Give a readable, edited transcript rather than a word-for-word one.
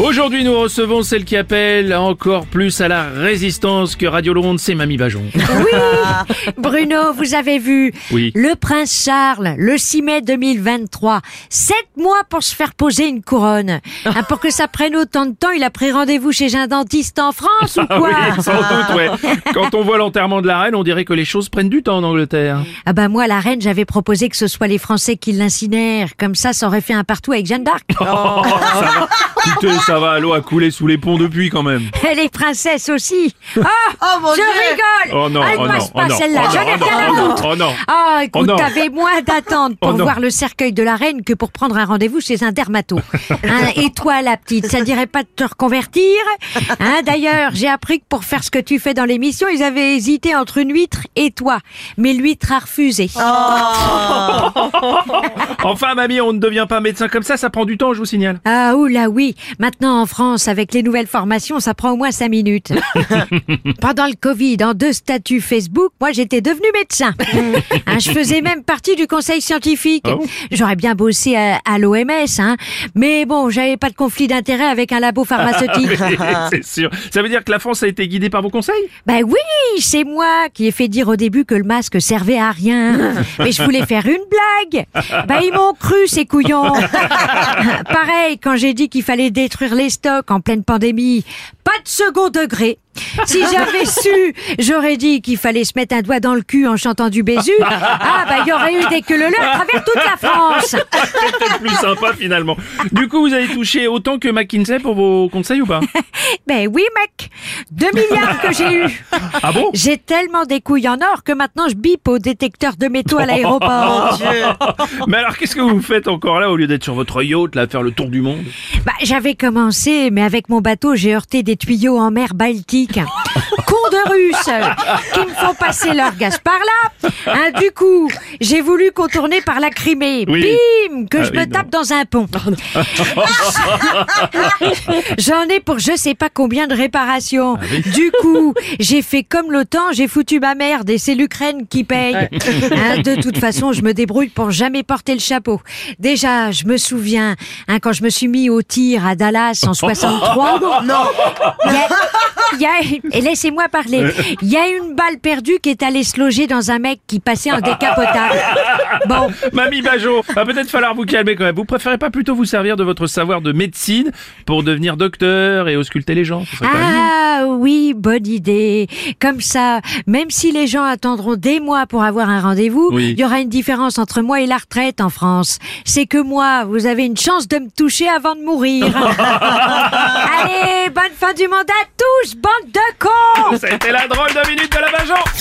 Aujourd'hui, nous recevons celle qui appelle encore plus à la résistance que Radio Londres, c'est Mamie Bajon. Oui, Bruno, vous avez vu, oui. Le prince Charles, le 6 mai 2023, 7 mois pour se faire poser une couronne. Pour que ça prenne autant de temps, il a pris rendez-vous chez un dentiste en France ou quoi? Oui, sans doute, ouais. Quand on voit l'enterrement de la reine, on dirait que les choses prennent du temps en Angleterre. Moi, la reine, j'avais proposé que ce soit les Français qui l'incinèrent. Comme ça aurait fait un partout avec Jeanne d'Arc. Oh, ça va. Putain, ça va, l'eau a coulé sous les ponts depuis quand même. Et les princesses aussi. Oh, mon Dieu. Je rigole. Oh non. Ah, écoute, t'avais moins d'attente pour voir le cercueil de la reine que pour prendre un rendez-vous chez un dermato. Et toi, la petite, ça ne dirait pas de te reconvertir? D'ailleurs, j'ai appris que pour faire ce que tu fais dans l'émission, ils avaient hésité entre une huître et toi. Mais l'huître a refusé. Enfin, mamie, on ne devient pas médecin comme ça, ça prend du temps, je vous signale. Ah, oula, oui. Maintenant, en France, avec les nouvelles formations, ça prend au moins 5 minutes. Pendant le Covid, en 2 statuts Facebook, moi, j'étais devenue médecin. Je faisais même partie du conseil scientifique. Oh. J'aurais bien bossé à l'OMS, mais bon, j'avais pas de conflit d'intérêt avec un labo pharmaceutique. C'est sûr. Ça veut dire que la France a été guidée par vos conseils? Ben oui, c'est moi qui ai fait dire au début que le masque servait à rien. Mais je voulais faire une blague. Ben, ils m'ont cru, ces couillons. Pareil, quand j'ai dit qu'il fallait détruire les stocks en pleine pandémie. Pas de second degré. Si j'avais su, j'aurais dit qu'il fallait se mettre un doigt dans le cul en chantant du Bézu. Il y aurait eu des queues leu-leu à travers toute la France. C'est peut-être plus sympa finalement. Du coup, vous avez touché autant que McKinsey pour vos conseils ou pas? Ben oui, mec. 2 milliards que j'ai eu. Ah bon? J'ai tellement des couilles en or que maintenant je bip au détecteur de métaux à l'aéroport. Mais alors, qu'est-ce que vous faites encore là au lieu d'être sur votre yacht, là, à faire le tour du monde? J'avais commencé, mais avec mon bateau, j'ai heurté des tuyaux en mer Baltique. Cours de Russes qui me font passer leur gaz par là. Du coup, j'ai voulu contourner par la Crimée. Oui. Bim, que je me tape dans un pont. J'en ai pour je sais pas combien de réparations. Du coup, j'ai fait comme l'OTAN, j'ai foutu ma merde et c'est l'Ukraine qui paye. De toute façon, je me débrouille pour jamais porter le chapeau. Déjà, je me souviens, quand je me suis mis au tir à Dallas en 1963. Et laissez-moi parler. Il y a une balle perdue qui est allée se loger dans un mec qui passait en décapotable. Bon. Mamie Bajon, va peut-être falloir vous calmer quand même. Vous préférez pas plutôt vous servir de votre savoir de médecine pour devenir docteur et ausculter les gens? Ah oui, bonne idée. Comme ça, même si les gens attendront des mois pour avoir un rendez-vous, il y aura une différence entre moi et la retraite en France. C'est que moi, vous avez une chance de me toucher avant de mourir. Allez, bonne fin du mandat à tous, bande de cons. Ça a été la drôle de minute de La Bajon.